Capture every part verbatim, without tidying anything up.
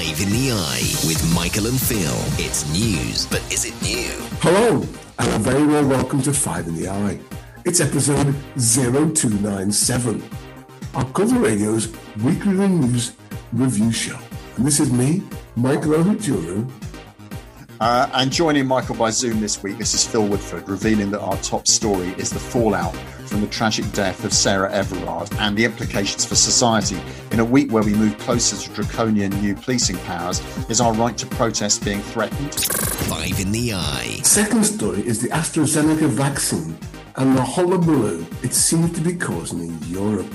Five in the Eye with Michael and Phil. It's news, but is it new? Hello, and a very warm welcome to Five in the Eye. It's episode zero two nine seven, our Cover Radio's weekly news review show. And this is me, Michael Ebun. Uh, and joining Michael by Zoom this week, this is Phil Woodford, revealing that our top story is the fallout from the tragic death of Sarah Everard and the implications for society. In a week where we move closer to draconian new policing powers, is our right to protest being threatened? Five in the Eye. Second story is the AstraZeneca vaccine and the hullabaloo it seems to be causing in Europe.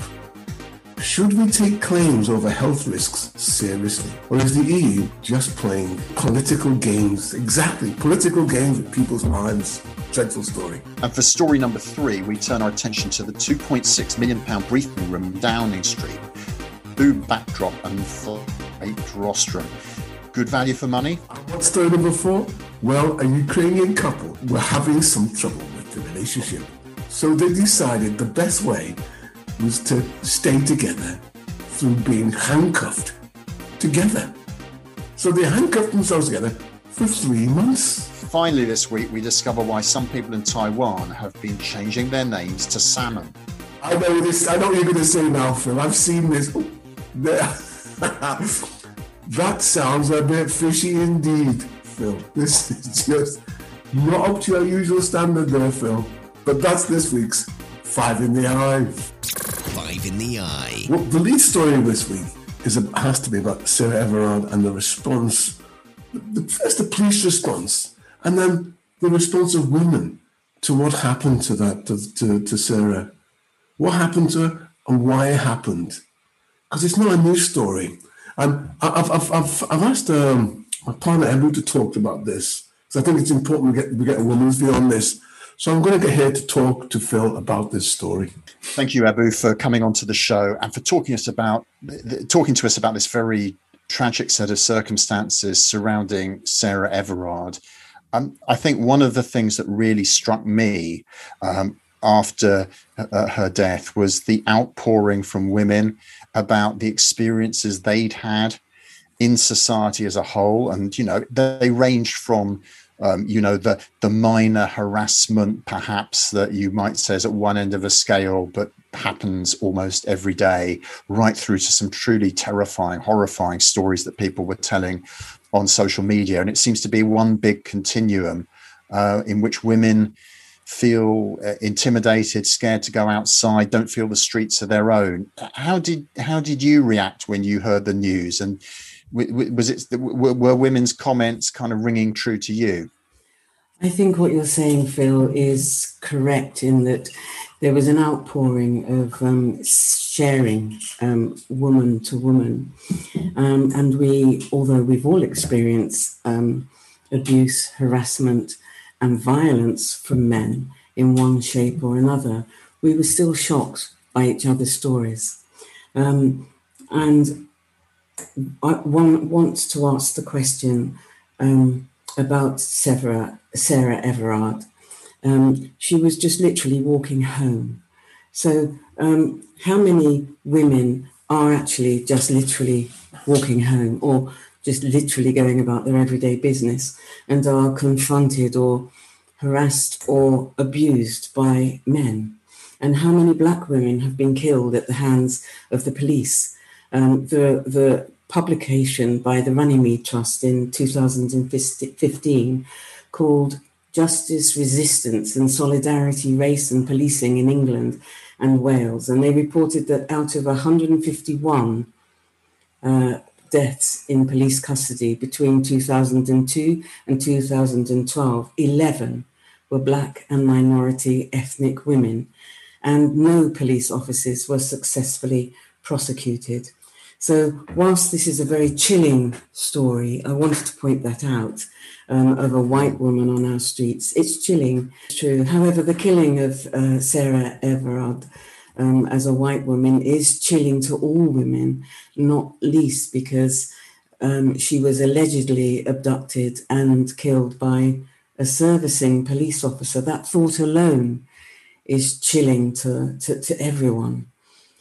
Should we take claims over health risks seriously? Or is the E U just playing political games? Exactly, political games with people's minds. Dreadful story. And for story number three, we turn our attention to the two point six million pounds briefing room in Downing Street. Boom backdrop and flight rostrum. Good value for money. And what's story number four? Well, a Ukrainian couple were having some trouble with the relationship. So they decided the best way was to stay together through being handcuffed together. So they handcuffed themselves together for three months. Finally this week, we discover why some people in Taiwan have been changing their names to salmon. I know this. I know what you're going to say now, Phil. I've seen this. That sounds a bit fishy indeed, Phil. This is just not up to our usual standard there, Phil. But that's this week's Five in the Eye. Five in the Eye. Well, the lead story this week is a, has to be about Sarah Everard and the response. The, first, the police response, and then the response of women to what happened to that to, to, to Sarah. What happened to her and why it happened. Because it's not a new story. And I've, I've, I've, I've asked um, my partner, Ebun, to talk about this, because I think it's important we get, we get a woman's view on this. So I'm going to get here to talk to Phil about this story. Thank you, Ebun, for coming onto the show and for talking us about talking to us about this very tragic set of circumstances surrounding Sarah Everard. Um, I think one of the things that really struck me um, after uh, her death was the outpouring from women about the experiences they'd had in society as a whole, and you know they ranged from. Um, you know, the the minor harassment, perhaps, that you might say is at one end of a scale, but happens almost every day, right through to some truly terrifying, horrifying stories that people were telling on social media. And it seems to be one big continuum uh, in which women feel intimidated, scared to go outside, don't feel the streets are their own. How did how did you react when you heard the news? And was it were women's comments kind of ringing true to you? I think what you're saying, Phil, is correct in that there was an outpouring of um, sharing, um, woman to woman, um, and we, although we've all experienced um, abuse, harassment, and violence from men in one shape or another, we were still shocked by each other's stories, um, and. I one wants to ask the question um, about Sarah, Sarah Everard. Um, she was just literally walking home. So um, how many women are actually just literally walking home or just literally going about their everyday business and are confronted or harassed or abused by men? And how many black women have been killed at the hands of the police? Um, the the publication by the Runnymede Trust in two thousand fifteen called Justice, Resistance and Solidarity, Race and Policing in England and Wales. And they reported that out of one hundred fifty-one uh, deaths in police custody between two thousand two and two thousand twelve, eleven were black and minority ethnic women, and no police officers were successfully prosecuted. So whilst this is a very chilling story, I wanted to point that out, um, of a white woman on our streets. It's chilling, it's true. However, the killing of uh, Sarah Everard um, as a white woman is chilling to all women, not least because um, she was allegedly abducted and killed by a servicing police officer. That thought alone is chilling to, to, to everyone.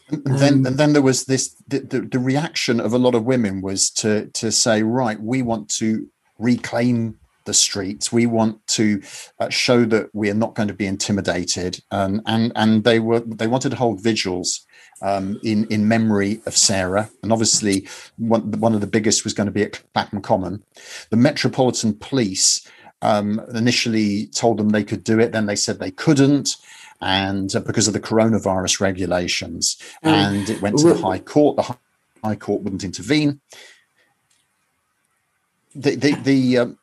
And um, then, and then there was this. The, the, the reaction of a lot of women was to to say, right, we want to reclaim the streets. We want to uh, show that we are not going to be intimidated. Um, and and they were they wanted to hold vigils um, in in memory of Sarah. And obviously, one one of the biggest was going to be at Clapham Common. The Metropolitan Police um, initially told them they could do it. Then they said they couldn't, and uh, because of the coronavirus regulations. Um, and it went to the High Court. The High Court wouldn't intervene. The the the. Um,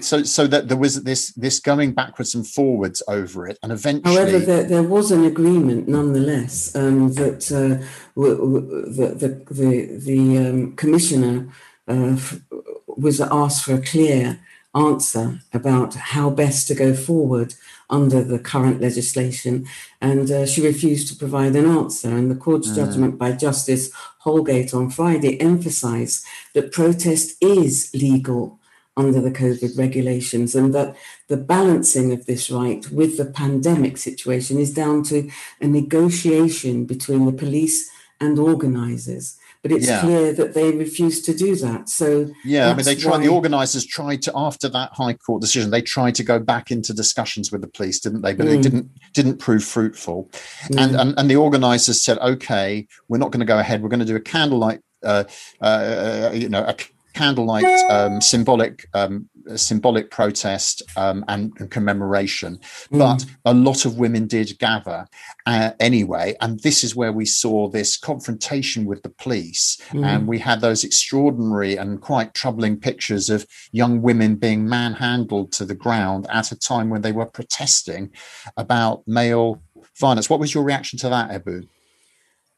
So, so that there was this this going backwards and forwards over it, and eventually. However, there, there was an agreement, nonetheless, um, that uh, w- w- the the the, the um, commissioner uh, f- was asked for a clear answer about how best to go forward under the current legislation, and uh, she refused to provide an answer. And the court's mm. judgment by Justice Holgate on Friday emphasised that protest is legal under the COVID regulations, and that the balancing of this right with the pandemic situation is down to a negotiation between the police and organisers. But it's yeah. clear that they refused to do that. So yeah, I mean, they tried. Why... The organisers tried to, after that High Court decision, they tried to go back into discussions with the police, didn't they? But mm. they didn't didn't prove fruitful. Mm. And, and and the organisers said, okay, we're not going to go ahead. We're going to do a candlelight, uh, uh, you know, a candlelight um, symbolic um, symbolic protest um, and, and commemoration. Mm. But a lot of women did gather uh, anyway. And this is where we saw this confrontation with the police. Mm. And we had those extraordinary and quite troubling pictures of young women being manhandled to the ground at a time when they were protesting about male violence. What was your reaction to that, Ebun?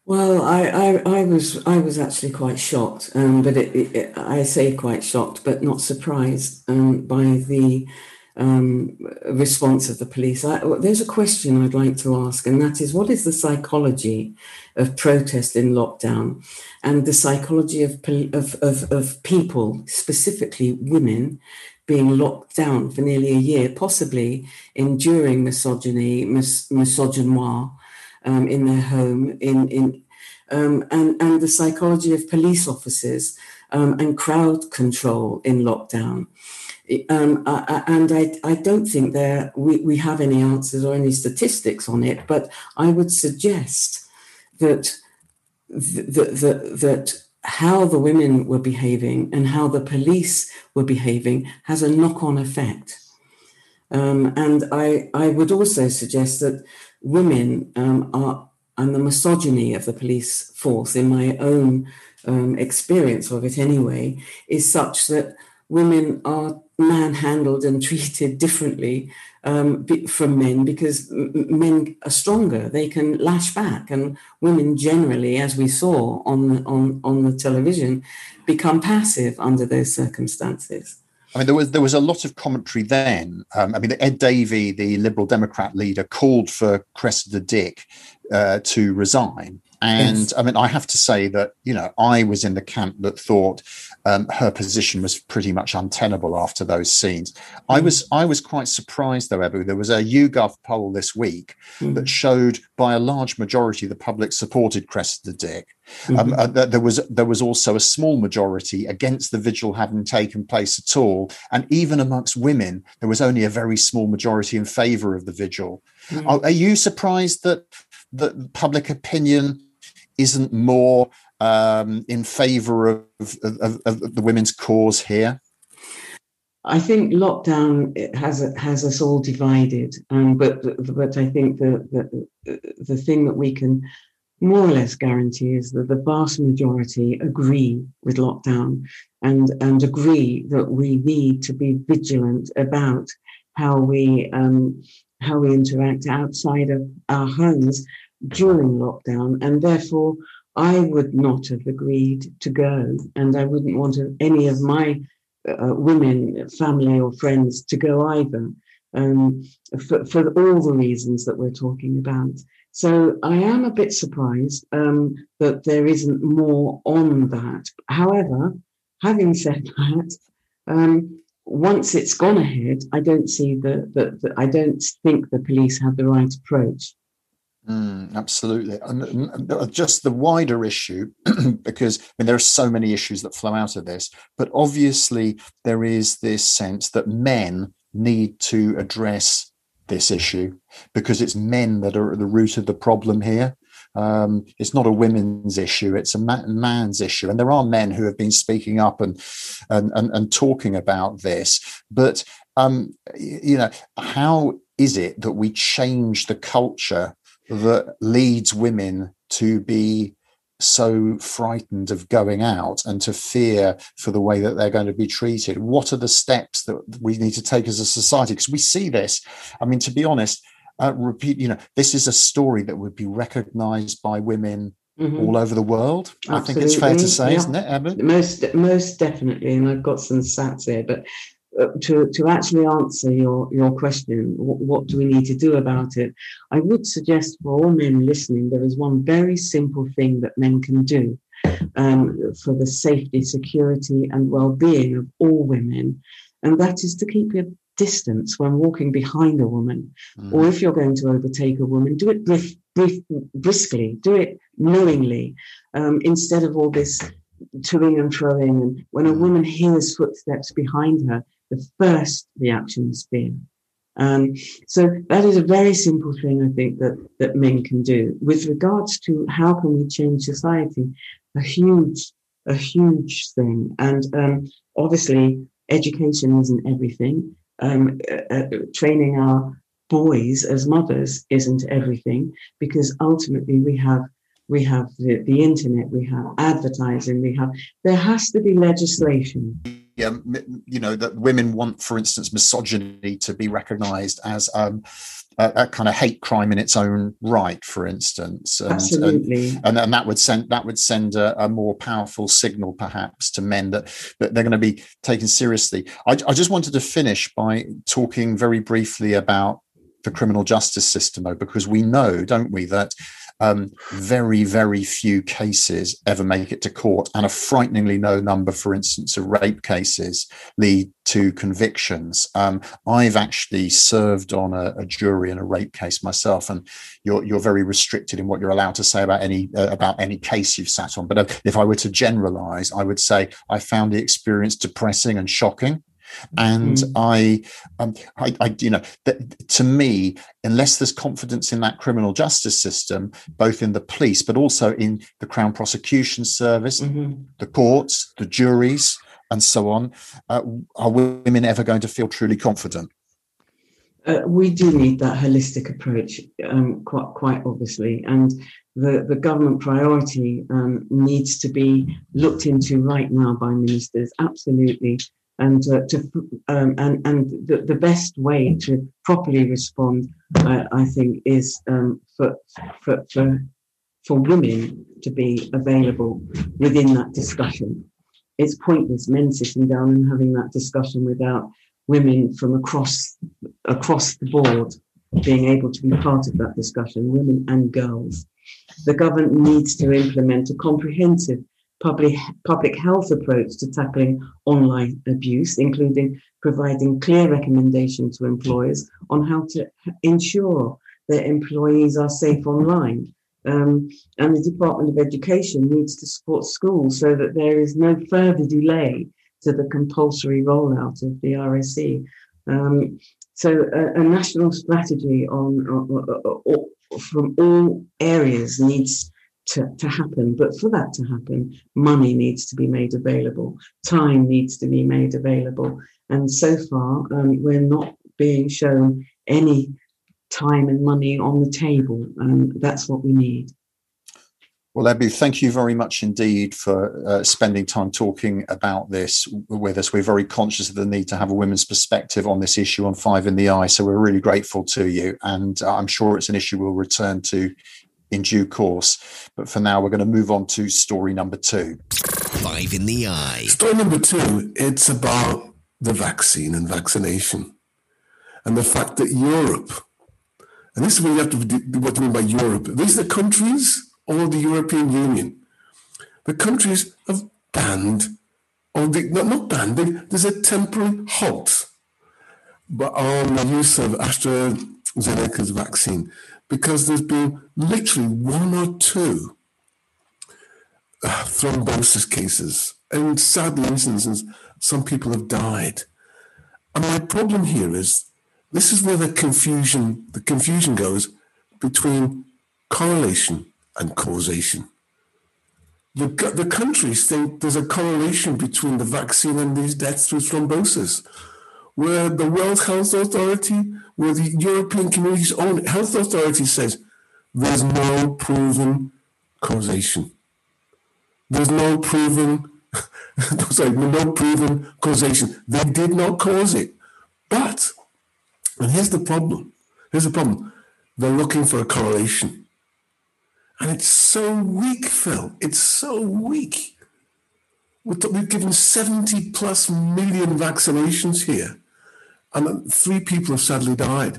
Well, I, I, I was I was actually quite shocked, um, but it, it, I say quite shocked, but not surprised um, by the um, response of the police. I, there's a question I'd like to ask, and that is, what is the psychology of protest in lockdown, and the psychology of of of, of people, specifically women, being locked down for nearly a year, possibly enduring misogyny, mis- misogynoir. Um, in their home, in in um, and and the psychology of police officers um, and crowd control in lockdown, um, I, I, and I I don't think there we we have any answers or any statistics on it, but I would suggest that that that, that how the women were behaving and how the police were behaving has a knock-on effect, um, and I I would also suggest that. Women um, are, and the misogyny of the police force, in my own um, experience of it anyway, is such that women are manhandled and treated differently um, from men because men are stronger. They can lash back, and women generally, as we saw on the, on on the television, become passive under those circumstances. I mean, there was there was a lot of commentary then. Um, I mean, Ed Davey, the Liberal Democrat leader, called for Cressida Dick uh, to resign. And yes. I mean, I have to say that, you know, I was in the camp that thought um, her position was pretty much untenable after those scenes. Mm. I was I was quite surprised, though, Ebu. There was a YouGov poll this week mm. that showed by a large majority the public supported Cressida Dick. Mm-hmm. Um, uh, there was there was also a small majority against the vigil having taken place at all. And even amongst women, there was only a very small majority in favour of the vigil. Mm. Are, are you surprised that that public opinion isn't more um, in favour of, of, of the women's cause here? I think lockdown it has has us all divided, um, but but I think the, the the thing that we can more or less guarantee is that the vast majority agree with lockdown and and agree that we need to be vigilant about how we um, how we interact outside of our homes during lockdown, and therefore I would not have agreed to go, and I wouldn't want any of my uh, women, family or friends to go either, um, for, for all the reasons that we're talking about. So I am a bit surprised um, that there isn't more on that. However, having said that, um, once it's gone ahead, I don't see the, the, the I don't think the police have the right approach. Mm, absolutely. And just the wider issue, because I mean, there are so many issues that flow out of this, but obviously there is this sense that men need to address this issue because it's men that are at the root of the problem here. Um, it's not a women's issue, it's a ma- man's issue. And there are men who have been speaking up and and, and, and talking about this. But, um, you know, how is it that we change the culture that leads women to be so frightened of going out and to fear for the way that they're going to be treated? What are the steps that we need to take as a society? Because we see this. I mean, to be honest, uh, repeat, you know, this is a story that would be recognized by women mm-hmm. all over the world. Absolutely. I think it's fair to say, yeah. Isn't it, Ebun? Most, most definitely. And I've got some stats here, but to, to actually answer your, your question, what, what do we need to do about it? I would suggest for all men listening, there is one very simple thing that men can do um, for the safety, security, and well-being of all women, and that is to keep your distance when walking behind a woman, mm. or if you're going to overtake a woman, do it brief, brief, briskly, do it knowingly, um, instead of all this toing and froing. And when a woman hears footsteps behind her, the first reaction is fear. Um, so that is a very simple thing, I think, that, that men can do. With regards to how can we change society, a huge, a huge thing. And um, obviously, education isn't everything. Um, uh, uh, training our boys as mothers isn't everything, because ultimately we have we have the, the internet, we have advertising, we have, there has to be legislation. Yeah, you know, that women want, for instance, misogyny to be recognised as um, a, a kind of hate crime in its own right, for instance. And, absolutely. And, and, and that would send that would send a, a more powerful signal, perhaps, to men that, that they're going to be taken seriously. I, I just wanted to finish by talking very briefly about the criminal justice system, though, because we know, don't we, that Um, very, very few cases ever make it to court, and a frighteningly low number, for instance, of rape cases lead to convictions. Um, I've actually served on a, a jury in a rape case myself, and you're you're very restricted in what you're allowed to say about any uh, about any case you've sat on. But if I were to generalize, I would say I found the experience depressing and shocking. And mm-hmm. I, um, I, I, you know, that, to me, unless there's confidence in that criminal justice system, both in the police, but also in the Crown Prosecution Service, mm-hmm. the courts, the juries, and so on, uh, are women ever going to feel truly confident? Uh, we do need that holistic approach, um, quite, quite obviously. And the, the government priority um, needs to be looked into right now by ministers, absolutely. And uh, to um, and and the, the best way to properly respond, uh, I think, is um, for for for for women to be available within that discussion. It's pointless men sitting down and having that discussion without women from across across the board being able to be part of that discussion, women and girls. The government needs to implement a comprehensive Public, public health approach to tackling online abuse, including providing clear recommendations to employers on how to ensure their employees are safe online. Um, and the Department of Education needs to support schools so that there is no further delay to the compulsory rollout of the R S E. Um, so a, a national strategy on, on, on, on from all areas needs To, to happen, but for that to happen, money needs to be made available, time needs to be made available, and so far um, we're not being shown any time and money on the table, and that's what we need. Well, Ebun, thank you very much indeed for uh, spending time talking about this with us. We're very conscious of the need to have a women's perspective on this issue on Five in the Eye, so we're really grateful to you, and uh, I'm sure it's an issue we'll return to in due course. But for now, we're going to move on to story number two. Five in the Eye. Story number two, it's about the vaccine and vaccination and the fact that Europe, and this is what you have to do, what I mean by Europe, these are the countries or the European Union. The countries have banned, or the, not, not banned, they, there's a temporary halt but on the use of AstraZeneca's vaccine. because there's been literally one or two uh, thrombosis cases. And sadly, in some instances, some people have died. And my problem here is, this is where the confusion, the confusion goes between correlation and causation. The, the countries think there's a correlation between the vaccine and these deaths through thrombosis, where the World Health Authority, where the European Community's own health authority says there's no proven causation. There's no proven, sorry, no proven causation. They did not cause it. But, and here's the problem, here's the problem, they're looking for a correlation. And it's so weak, Phil. It's so weak. We've given seventy plus million vaccinations here, and three people have sadly died.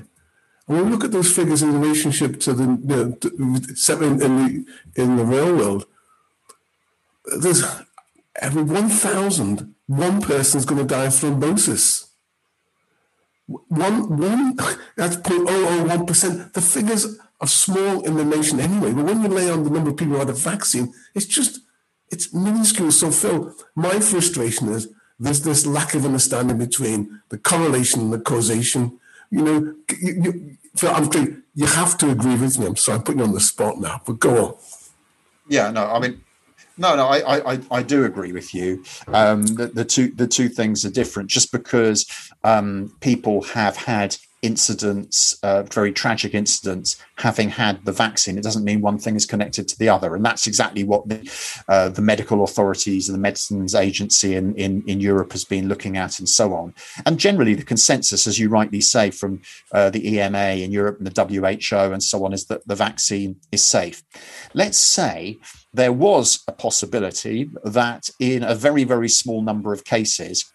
And when we look at those figures in relationship to the, you know, to, in, in the in the real world, there's every one thousand, one person's going to die of thrombosis. One, one, that's zero point zero zero one percent. The figures are small in the nation anyway, but when you lay on the number of people who had a vaccine, it's just, it's minuscule. So Phil, my frustration is there's this lack of understanding between the correlation and the causation. You know, you, you, Phil, I'm clear, you have to agree with me. I'm sorry, I'm putting you on the spot now, but go on. Yeah, no, I mean, no, no, I, I, I do agree with you. Um, the, the two, the two things are different. Just because um, people have had incidents, uh, very tragic incidents, having had the vaccine, it doesn't mean one thing is connected to the other. And that's exactly what the, uh, the medical authorities and the medicines agency in, in, in Europe has been looking at, and so on. And generally the consensus, as you rightly say, from uh, the E M A in Europe and the W H O and so on, is that the vaccine is safe. Let's say there was a possibility that in a very, very small number of cases,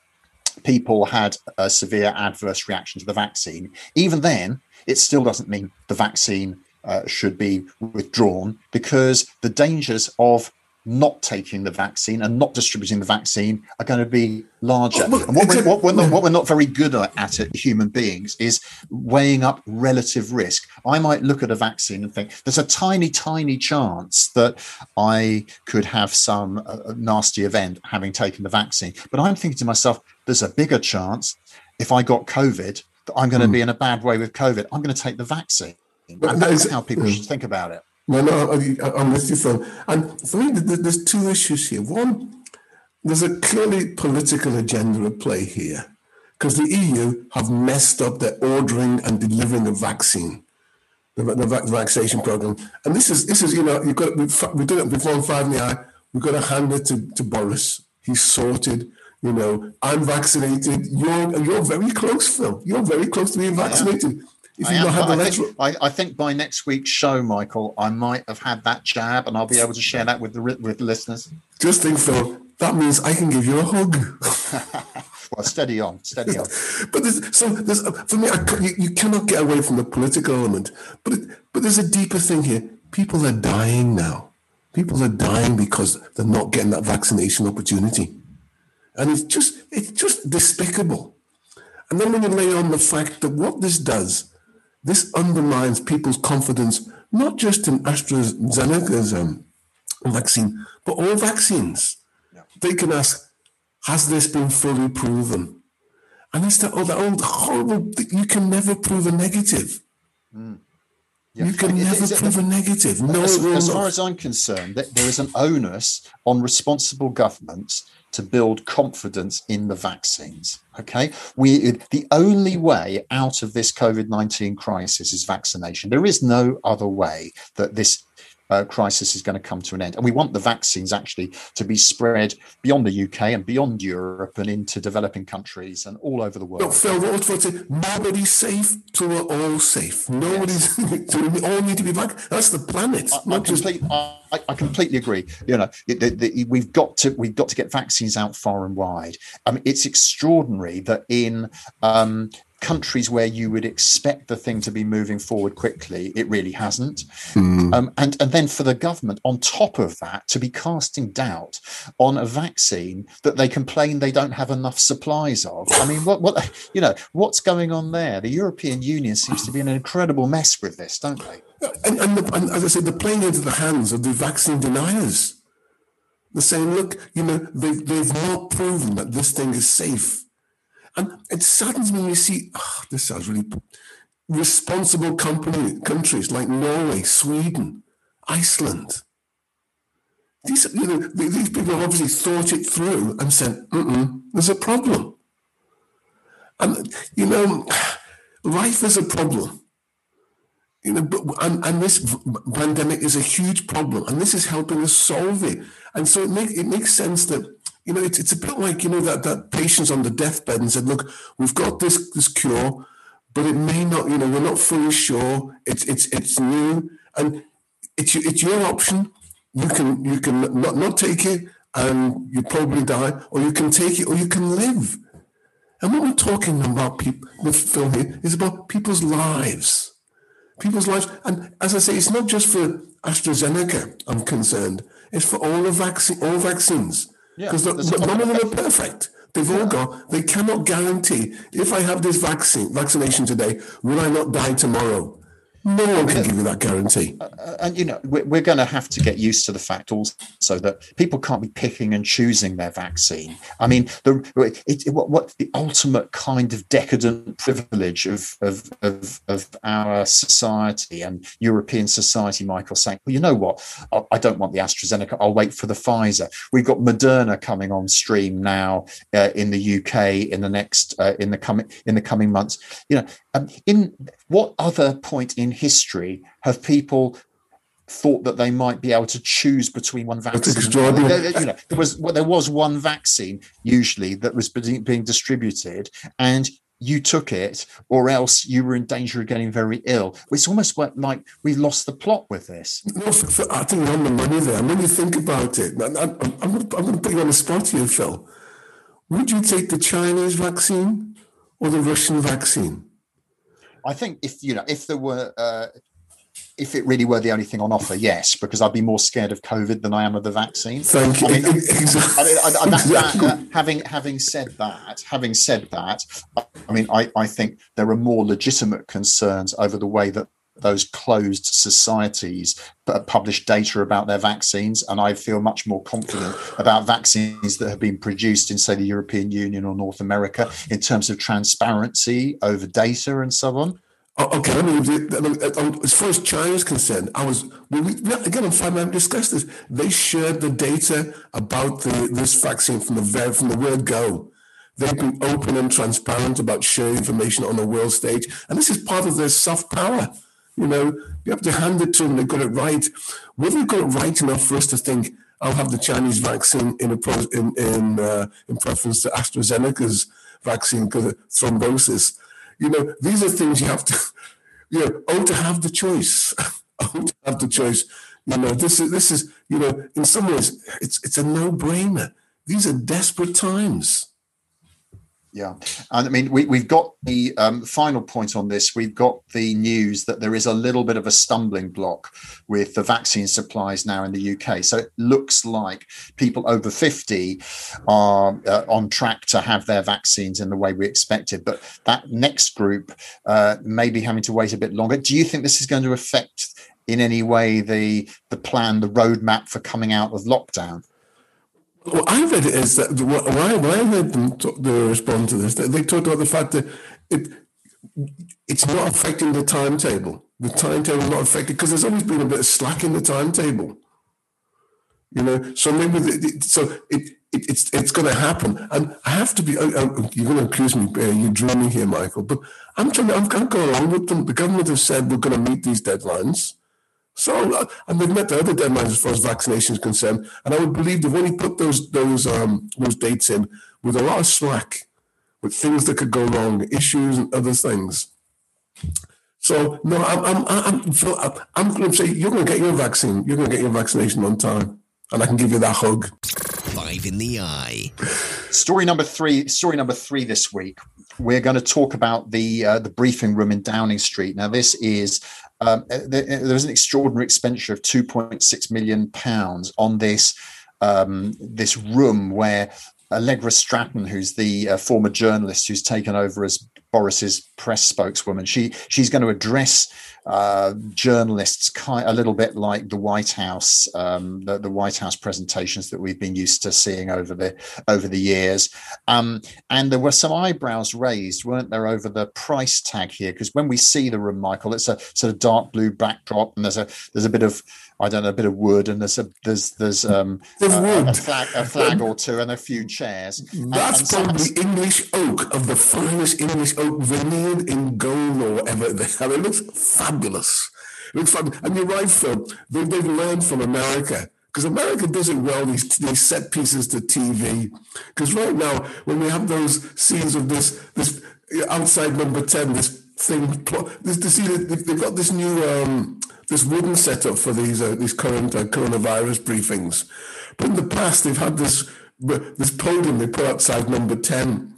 people had a severe adverse reaction to the vaccine. Even then, it still doesn't mean the vaccine uh, should be withdrawn, because the dangers of not taking the vaccine and not distributing the vaccine are going to be larger. Oh, look, and what we're, what, we're not, what we're not very good at, at it, human beings, is weighing up relative risk. I might look at a vaccine and think there's a tiny, tiny chance that I could have some uh, nasty event having taken the vaccine. But I'm thinking to myself, there's a bigger chance if I got COVID that I'm going to mm. be in a bad way with COVID. I'm going to take the vaccine. But and that's how people mm. should think about it. No, no, I'm with you, Phil. And for me, there's two issues here. One, there's a clearly political agenda at play here, because the E U have messed up their ordering and delivering of vaccine, the, the vaccination program. And this is, this is, you know, you've got we've, we've done it before on Five in the Eye. We've got to hand it to, to Boris. He's sorted. You know, I'm vaccinated. You're, you're very close, Phil. You're very close to being vaccinated. Yeah. I, am, I, think, letter- I, I think by next week's show, Michael, I might have had that jab, and I'll be able to share that with the with the listeners. Just think, Phil, that means I can give you a hug. Well, steady on, steady on. But there's, so there's, for me, I, you, you cannot get away from the political element. But it, but there's a deeper thing here. People are dying now. People are dying because they're not getting that vaccination opportunity, and it's just it's just despicable. And then when you lay on the fact that what this does. This undermines people's confidence, not just in AstraZeneca's um, vaccine, but all vaccines. Yeah. They can ask, has this been fully proven? And it's that, oh, that old horrible, you can never prove a negative. Mm. Yeah. You can is, never is prove it, a negative. No, as, as far as I'm concerned, there is an onus on responsible governments to build confidence in the vaccines. Okay, we the only way out of this COVID nineteen crisis is vaccination. There is no other way that this uh, crisis is going to come to an end. And we want the vaccines actually to be spread beyond the U K and beyond Europe and into developing countries and all over the world. Look, Phil, what was it? Nobody's safe till we're all safe. Nobody's. Yes. We all need to be vaccinated. That's the planet. I, not I just. Complete, I, I, I completely agree. You know, it, the, the, we've got to we've got to get vaccines out far and wide. I mean, it's extraordinary that in um, countries where you would expect the thing to be moving forward quickly, it really hasn't. Mm. Um, and, and then for the government, on top of that, to be casting doubt on a vaccine that they complain they don't have enough supplies of. I mean, what, what, you know, what's going on there? The European Union seems to be in an incredible mess with this, don't they? And, and, the, and as I said, they're playing into the hands of the vaccine deniers. They're saying, look, you know, they've, they've not proven that this thing is safe. And it saddens me when you see, oh, this sounds really, responsible company, countries like Norway, Sweden, Iceland. These, you know, these people have obviously thought it through and said, mm-mm, there's a problem. And, you know, life is a problem. You know, but, and, and this pandemic is a huge problem, and this is helping us solve it. And so it, make, it makes sense that, you know, it's, it's a bit like, you know, that, that patient's on the deathbed and said, look, we've got this, this cure, but it may not, you know, we're not fully sure. It's it's it's new, and it's, it's your option. You can you can not, not take it and you probably die, or you can take it or you can live. And what we're talking about people, with Phil here, is about people's lives. People's lives, and as I say, it's not just for AstraZeneca. I'm concerned; it's for all the vaccine, all vaccines, because yeah, none of them are perfect. They've yeah. all got. They cannot guarantee if I have this vaccine vaccination today, will I not die tomorrow? No one can give you that guarantee. Uh, and, you know, we're, we're going to have to get used to the fact also that people can't be picking and choosing their vaccine. I mean, the it, it, what, what the ultimate kind of decadent privilege of, of, of, of our society and European society, Michael, saying, well, you know what, I, I don't want the AstraZeneca, I'll wait for the Pfizer. We've got Moderna coming on stream now uh, in the U K in the next, uh, in the coming, in the coming months. You know, um, in what other point in history have people thought that they might be able to choose between one vaccine? There, you know, there was well, there was one vaccine usually that was being distributed, and you took it, or else you were in danger of getting very ill. It's almost like we've lost the plot with this. No, for, for, I think we're on the money there. And when you think about it, I, I, I'm going to put you on the spot here, Phil. Would you take the Chinese vaccine or the Russian vaccine? I think if, you know, if there were, uh, if it really were the only thing on offer, yes, because I'd be more scared of COVID than I am of the vaccine. Thank you. I mean, exactly. I mean, I, I, that, exactly. that, that, having having said that, having said that, I mean, I, I think there are more legitimate concerns over the way that those closed societies publish data about their vaccines, and I feel much more confident about vaccines that have been produced in, say, the European Union or North America in terms of transparency over data and so on. Okay, I mean, as far as China is concerned, I was we, again on Five in the Eye discussed this. They shared the data about the, this vaccine from the very, from the word go. They've been open and transparent about sharing information on the world stage, and this is part of their soft power. You know, you have to hand it to them. They've got it right. Whether they've got it right enough for us to think, I'll have the Chinese vaccine in a pro, in in, uh, in preference to AstraZeneca's vaccine because of thrombosis. You know, these are things you have to, you know, oh, to have the choice. oh, to have the choice. You know, this is, this is, you know, in some ways, it's it's a no-brainer. These are desperate times. Yeah. And I mean, we, we've got the um, final point on this. We've got the news that there is a little bit of a stumbling block with the vaccine supplies now in the U K. So it looks like people over fifty are uh, on track to have their vaccines in the way we expected. But that next group uh, may be having to wait a bit longer. Do you think this is going to affect in any way the the plan, the roadmap for coming out of lockdown? Well, I read it as that when I heard them talk, they respond to this, they talked about the fact that it it's not affecting the timetable. The timetable is not affected because there's always been a bit of slack in the timetable, you know. So maybe the, so it, it it's it's going to happen. And I have to be I, I, you're going to accuse me, you drew me here, Michael. But I'm trying. I'm going along with them. The government has said we're going to meet these deadlines. So, and they've met the other deadlines as far as vaccination is concerned. And I would believe they've only put those those um, those dates in with a lot of slack, with things that could go wrong, issues and other things. So, no, I'm I'm I'm, I'm, I'm going to say you're going to get your vaccine. You're going to get your vaccination on time, and I can give you that hug. Five in the Eye. Story number three. Story number three this week. we're going to talk about the uh, the briefing room in Downing Street. Now, this is um, there was an extraordinary expenditure of two point six million pounds on this um, this room where Allegra Stratton, who's the uh, former journalist who's taken over as Boris's press spokeswoman, she she's going to address uh, journalists kind, a little bit like the White House, um, the, the White House presentations that we've been used to seeing over the over the years. Um, and there were some eyebrows raised, weren't there, over the price tag here? Because when we see the room, Michael, it's a sort of dark blue backdrop, and there's a there's a bit of I don't know, a bit of wood, and there's a there's there's um there's a, a flag a flag or two and a few chairs. That's and, and probably so, English oak of the finest English oak veneered in gold or ever they have. It looks fabulous. It looks fabulous. And you're right, Phil. They, they've learned from America, because America does it well. These these set pieces to T V. Because right now, when we have those scenes of this this outside number ten, this thing, this, this they've got this new. Um, This wooden setup for these uh, these current uh, coronavirus briefings, but in the past they've had this this podium they put outside number ten.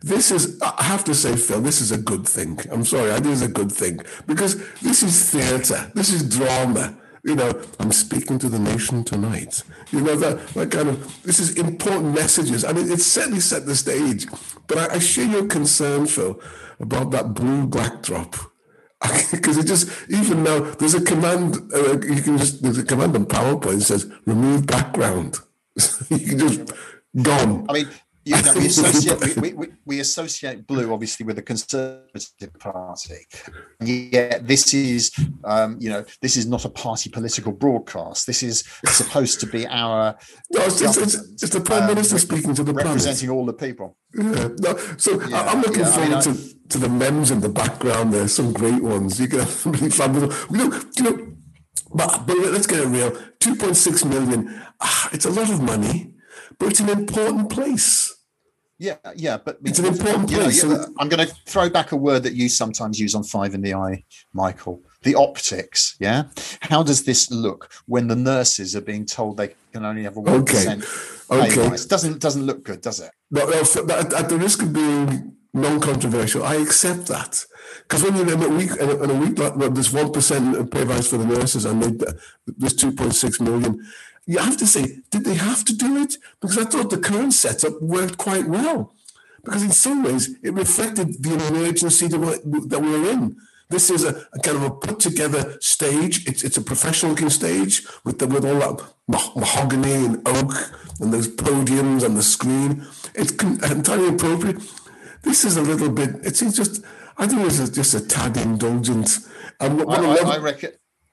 This is, I have to say, Phil, this is a good thing. I'm sorry, I think it's a good thing, because this is theatre, this is drama. You know, I'm speaking to the nation tonight. You know, that, that kind of, this is important messages. I mean, it's certainly set the stage. But I, I share your concern, Phil, about that blue backdrop. Because it just, even now, there's a command, uh, you can just, there's a command on PowerPoint that says, remove background. You can just, gone. I mean, you know, we, associate, we, we, we associate blue, obviously, with the Conservative Party. Yeah, this is, um, you know, this is not a party political broadcast. This is supposed to be our... No, it's, it's, it's the Prime um, Minister speaking to the planet. Representing all the people. Yeah. No, so yeah, I'm looking yeah, forward I mean, to... I, to the memes in the background, there's some great ones. You can have really fabulous. You know, you know, but, but let's get it real. two point six million. Ah, it's a lot of money, but it's an important place. Yeah, yeah, but it's an important place. Yeah, yeah, so, I'm going to throw back a word that you sometimes use on Five in the Eye, Michael. The optics. Yeah. How does this look when the nurses are being told they can only have a one percent pay rise? Doesn't doesn't look good, does it? No, no, at the risk of being non-controversial, I accept that, because when you remember week in a week like there's one percent pay rise for the nurses, and they, there's two point six million. You have to say, did they have to do it? Because I thought the current setup worked quite well, because in some ways it reflected the emergency that we were in. This is a, a kind of a put-together stage. It's it's a professional-looking stage with the, with all that mah- mahogany and oak and those podiums and the screen. It's con- entirely appropriate. This is a little bit. It's just. I think it's just a tad indulgent. Um, I, I, I reckon.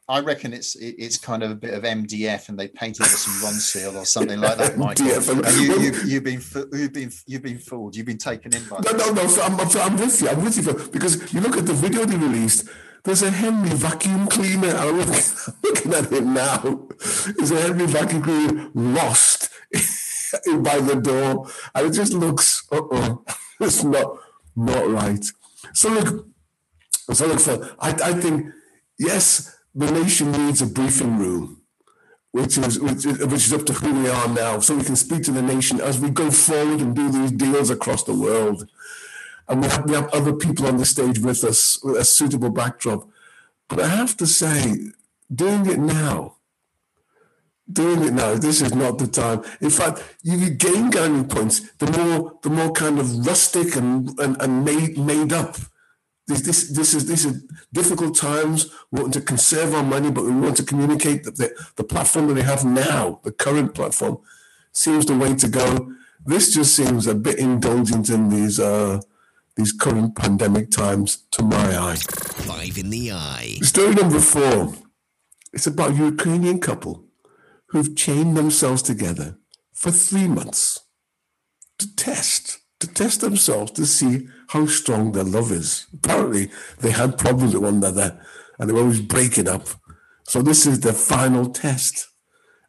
I reckon it's it's kind of a bit of M D F, and they painted with some Ron Seal or something like that, Michael. And you, you, you've been you've been you've been fooled. You've been taken in by. No, no, no. So I'm, so I'm with you. I'm with you because you look at the video they released. There's a Henry vacuum cleaner. I'm looking, I'm looking at it now. There's a Henry vacuum cleaner lost by the door, and it just looks. Uh oh. It's not not right. So look, so look, Phil, I, I think, yes, the nation needs a briefing room, which is which is, which is up to who we are now, so we can speak to the nation as we go forward and do these deals across the world. And we have, we have other people on the stage with us, with a suitable backdrop. But I have to say, doing it now, doing it now. This is not the time. In fact, you gain gaining points. The more, the more kind of rustic and and, and made made up. This this this is this is difficult times. We want to conserve our money, but we want to communicate that the, the platform that we have now, the current platform, seems the way to go. This just seems a bit indulgent in these uh, these current pandemic times, to my eye. Five in the Eye. Story number four. It's about a Ukrainian couple who've chained themselves together for three months to test, to test themselves to see how strong their love is. Apparently, they had problems with one another and they were always breaking up. So this is their final test.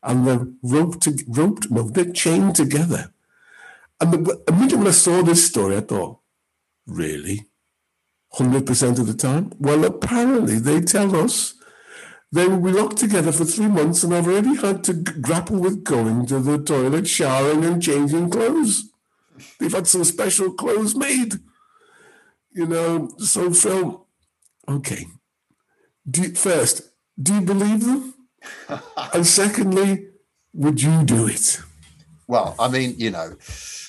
And they're roped, to, roped no, they're chained together. And the, immediately when I saw this story, I thought, really? one hundred percent of the time? Well, apparently they tell us they were locked together for three months and I've already had to g- grapple with going to the toilet, showering and changing clothes. They've had some special clothes made. you know. So Phil, okay. Do you, first, do you believe them? And secondly, would you do it? Well, I mean, you know,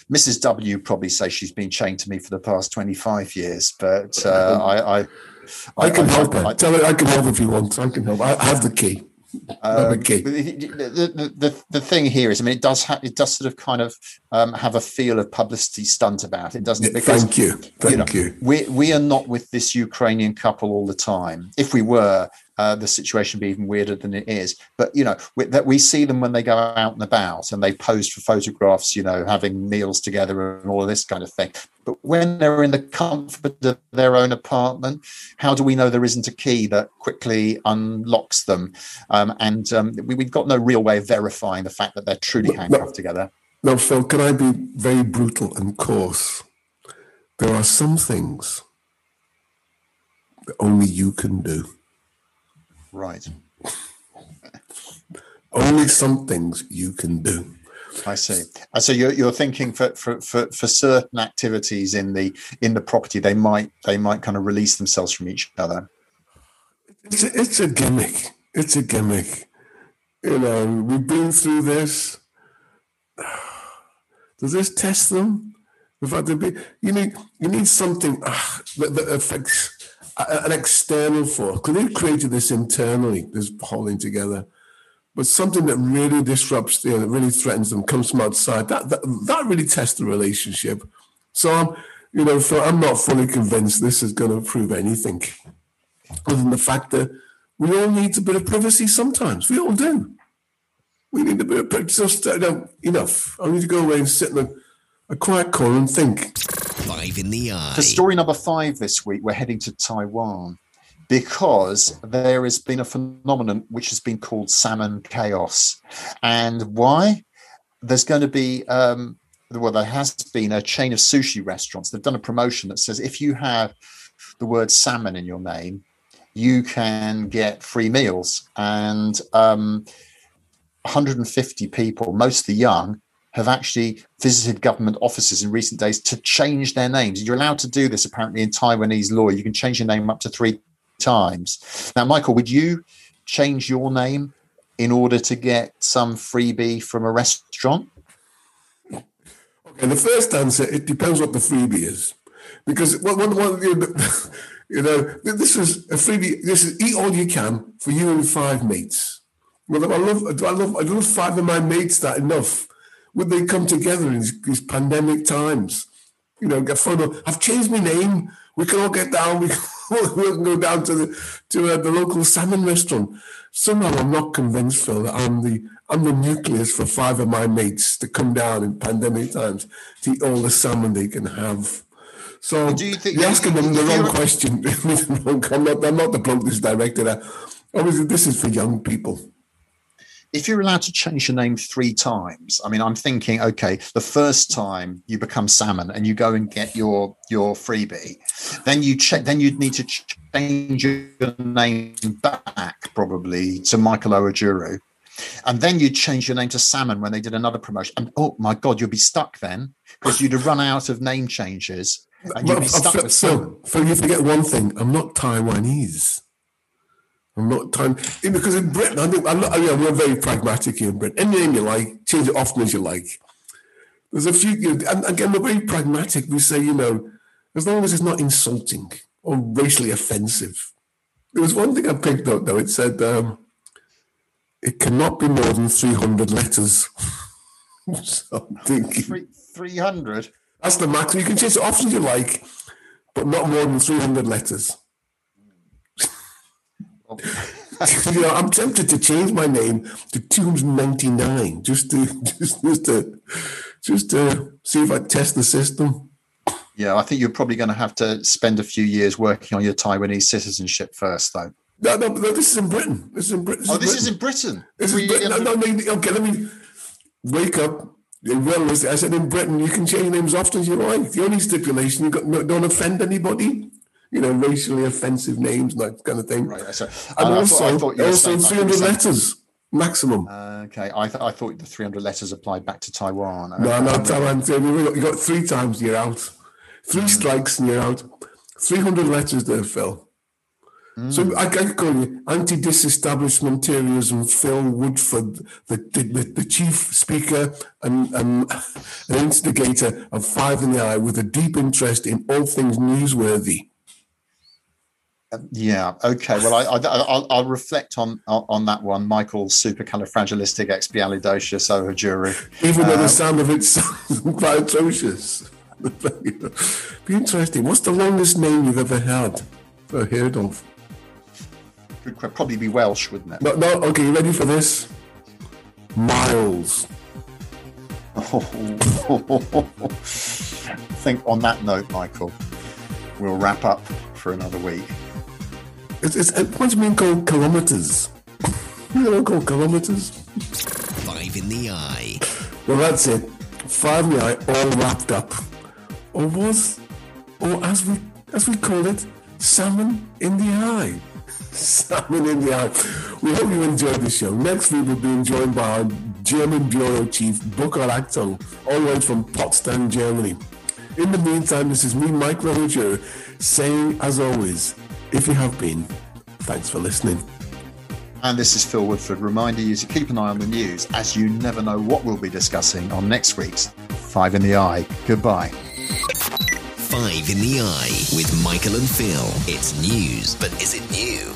Missus W probably says she's been chained to me for the past twenty-five years, but uh, I, I, I, I can I, help I, her. I, Tell her I can help if you want. I can help. I have the key. Um, okay. the, the, the, the thing here is, I mean, it does ha- it does sort of kind of um, have a feel of publicity stunt about it, doesn't it? Because, Thank you. Thank you. Know, you. We, we are not with this Ukrainian couple all the time. If we were, uh, the situation would be even weirder than it is. But, you know, we, that we see them when they go out and about and they pose for photographs, you know, having meals together and all of this kind of thing. But when they're in the comfort of their own apartment, how do we know there isn't a key that quickly unlocks them? Um, and um, we, we've got no real way of verifying the fact that they're truly handcuffed no, together. No, Phil, can I be very brutal and coarse? There are some things that only you can do. Right. Only some things you can do. I see. So you're you're thinking for, for, for, for certain activities in the in the property, they might they might kind of release themselves from each other. It's a, it's a gimmick. It's a gimmick. You know, we've been through this. Does this test them? The fact that you need you need something uh, that, that affects an external force. Because they've created this internally, this holding together. But something that really disrupts, you know, that really threatens them, comes from outside. That that, that really tests the relationship. So I'm, you know, so I'm not fully convinced this is going to prove anything, other than the fact that we all need a bit of privacy sometimes. We all do. We need a bit of privacy. Just, you know, enough. I need to go away and sit in a, a quiet corner and think. Five in the eye. For story number five this week, we're heading to Taiwan, because there has been a phenomenon which has been called salmon chaos. And why? There's going to be, um, well, there has been a chain of sushi restaurants. They've done a promotion that says if you have the word salmon in your name, you can get free meals. And um, one hundred fifty people, mostly young, have actually visited government offices in recent days to change their names. You're allowed to do this, apparently, in Taiwanese law. You can change your name up to three times. Now, Michael, would you change your name in order to get some freebie from a restaurant? Okay, the first answer, it depends what the freebie is. Because, one, one, one, you know, this is a freebie, this is eat all you can for you and five mates. Well, I love, I love, I love five of my mates that enough. Would they come together in these, these pandemic times? You know, get fun of, I've changed my name. We can all get down. We can we'll go down to the to uh, the local salmon restaurant. Somehow, I'm not convinced, Phil, that I'm the I'm the nucleus for five of my mates to come down in pandemic times to eat all the salmon they can have. So do you think you're asking them the wrong question. I'm not, I'm not the bloke that's directed at. Obviously, this is for young people. If you're allowed to change your name three times, I mean, I'm thinking, okay, the first time you become salmon and you go and get your your freebie, then you check, then you'd need to change your name back probably to Michael Oajuru, and then you'd change your name to salmon when they did another promotion. And oh my God, you'd be stuck then because you'd have run out of name changes. And you'd be stuck with salmon. So you forget one thing: I'm not Taiwanese. I'm not time because in Britain, I think I'm not, I mean, we're very pragmatic here in Britain. Any name you like, change it often as you like. There's a few, you know, and again, we're very pragmatic. We say, you know, as long as it's not insulting or racially offensive. There was one thing I picked up though. It said um, it cannot be more than three hundred letters. So I'm thinking three hundred. That's the maximum. You can change it often as you like, but not more than three hundred letters. You know, I'm tempted to change my name to two hundred ninety-nine just to just, just to just to see if I test the system. Yeah, I think you're probably going to have to spend a few years working on your Taiwanese citizenship first, though. No, no, no this is in Britain. This is in Britain. Oh, this is in Britain. This is in Britain. No, no, no, okay, let me wake up. Well, I said in Britain, you can change names often as you like. The only stipulation you got, no, don't offend anybody. You know, racially offensive names and that kind of thing. Right, so, and uh, also, I thought, I thought you also three hundred letters maximum. Uh, okay, I, th- I thought the three hundred letters applied back to Taiwan. No, no, Taiwan. You got three times, you're out. Three strikes and you're out. three hundred letters there, Phil. Mm. So I can call you anti-disestablishmentarianism Phil Woodford, the, the, the chief speaker and um, an instigator of Five in the Eye, with a deep interest in all things newsworthy. Yeah. Okay. Well, I, I, I'll, I'll reflect on on that one. Michael, supercalifragilisticexpialidocious ohajuru. Even though um, the sound of it sounds quite atrocious. Be interesting. What's the longest name you've ever had or heard of? Could probably be Welsh, wouldn't it? No. no okay. You ready for this? Miles. Oh. I think on that note, Michael, we'll wrap up for another week. It's, it's, what do you mean called kilometres? You don't call kilometres? Five in the Eye. Well, that's it. Five in the Eye, all wrapped up. Or was, or as we as we call it, salmon in the eye. Salmon in the eye. We hope you enjoyed the show. Next week we'll be joined by our German bureau chief, Burkhard Lacto, all the way from Potsdam, Germany. In the meantime, this is me, Mike Roger, saying, as always, if you have been, thanks for listening. And this is Phil Woodford reminding you to keep an eye on the news, as you never know what we'll be discussing on next week's Five in the Eye. Goodbye. Five in the Eye with Michael and Phil. It's news, but is it new?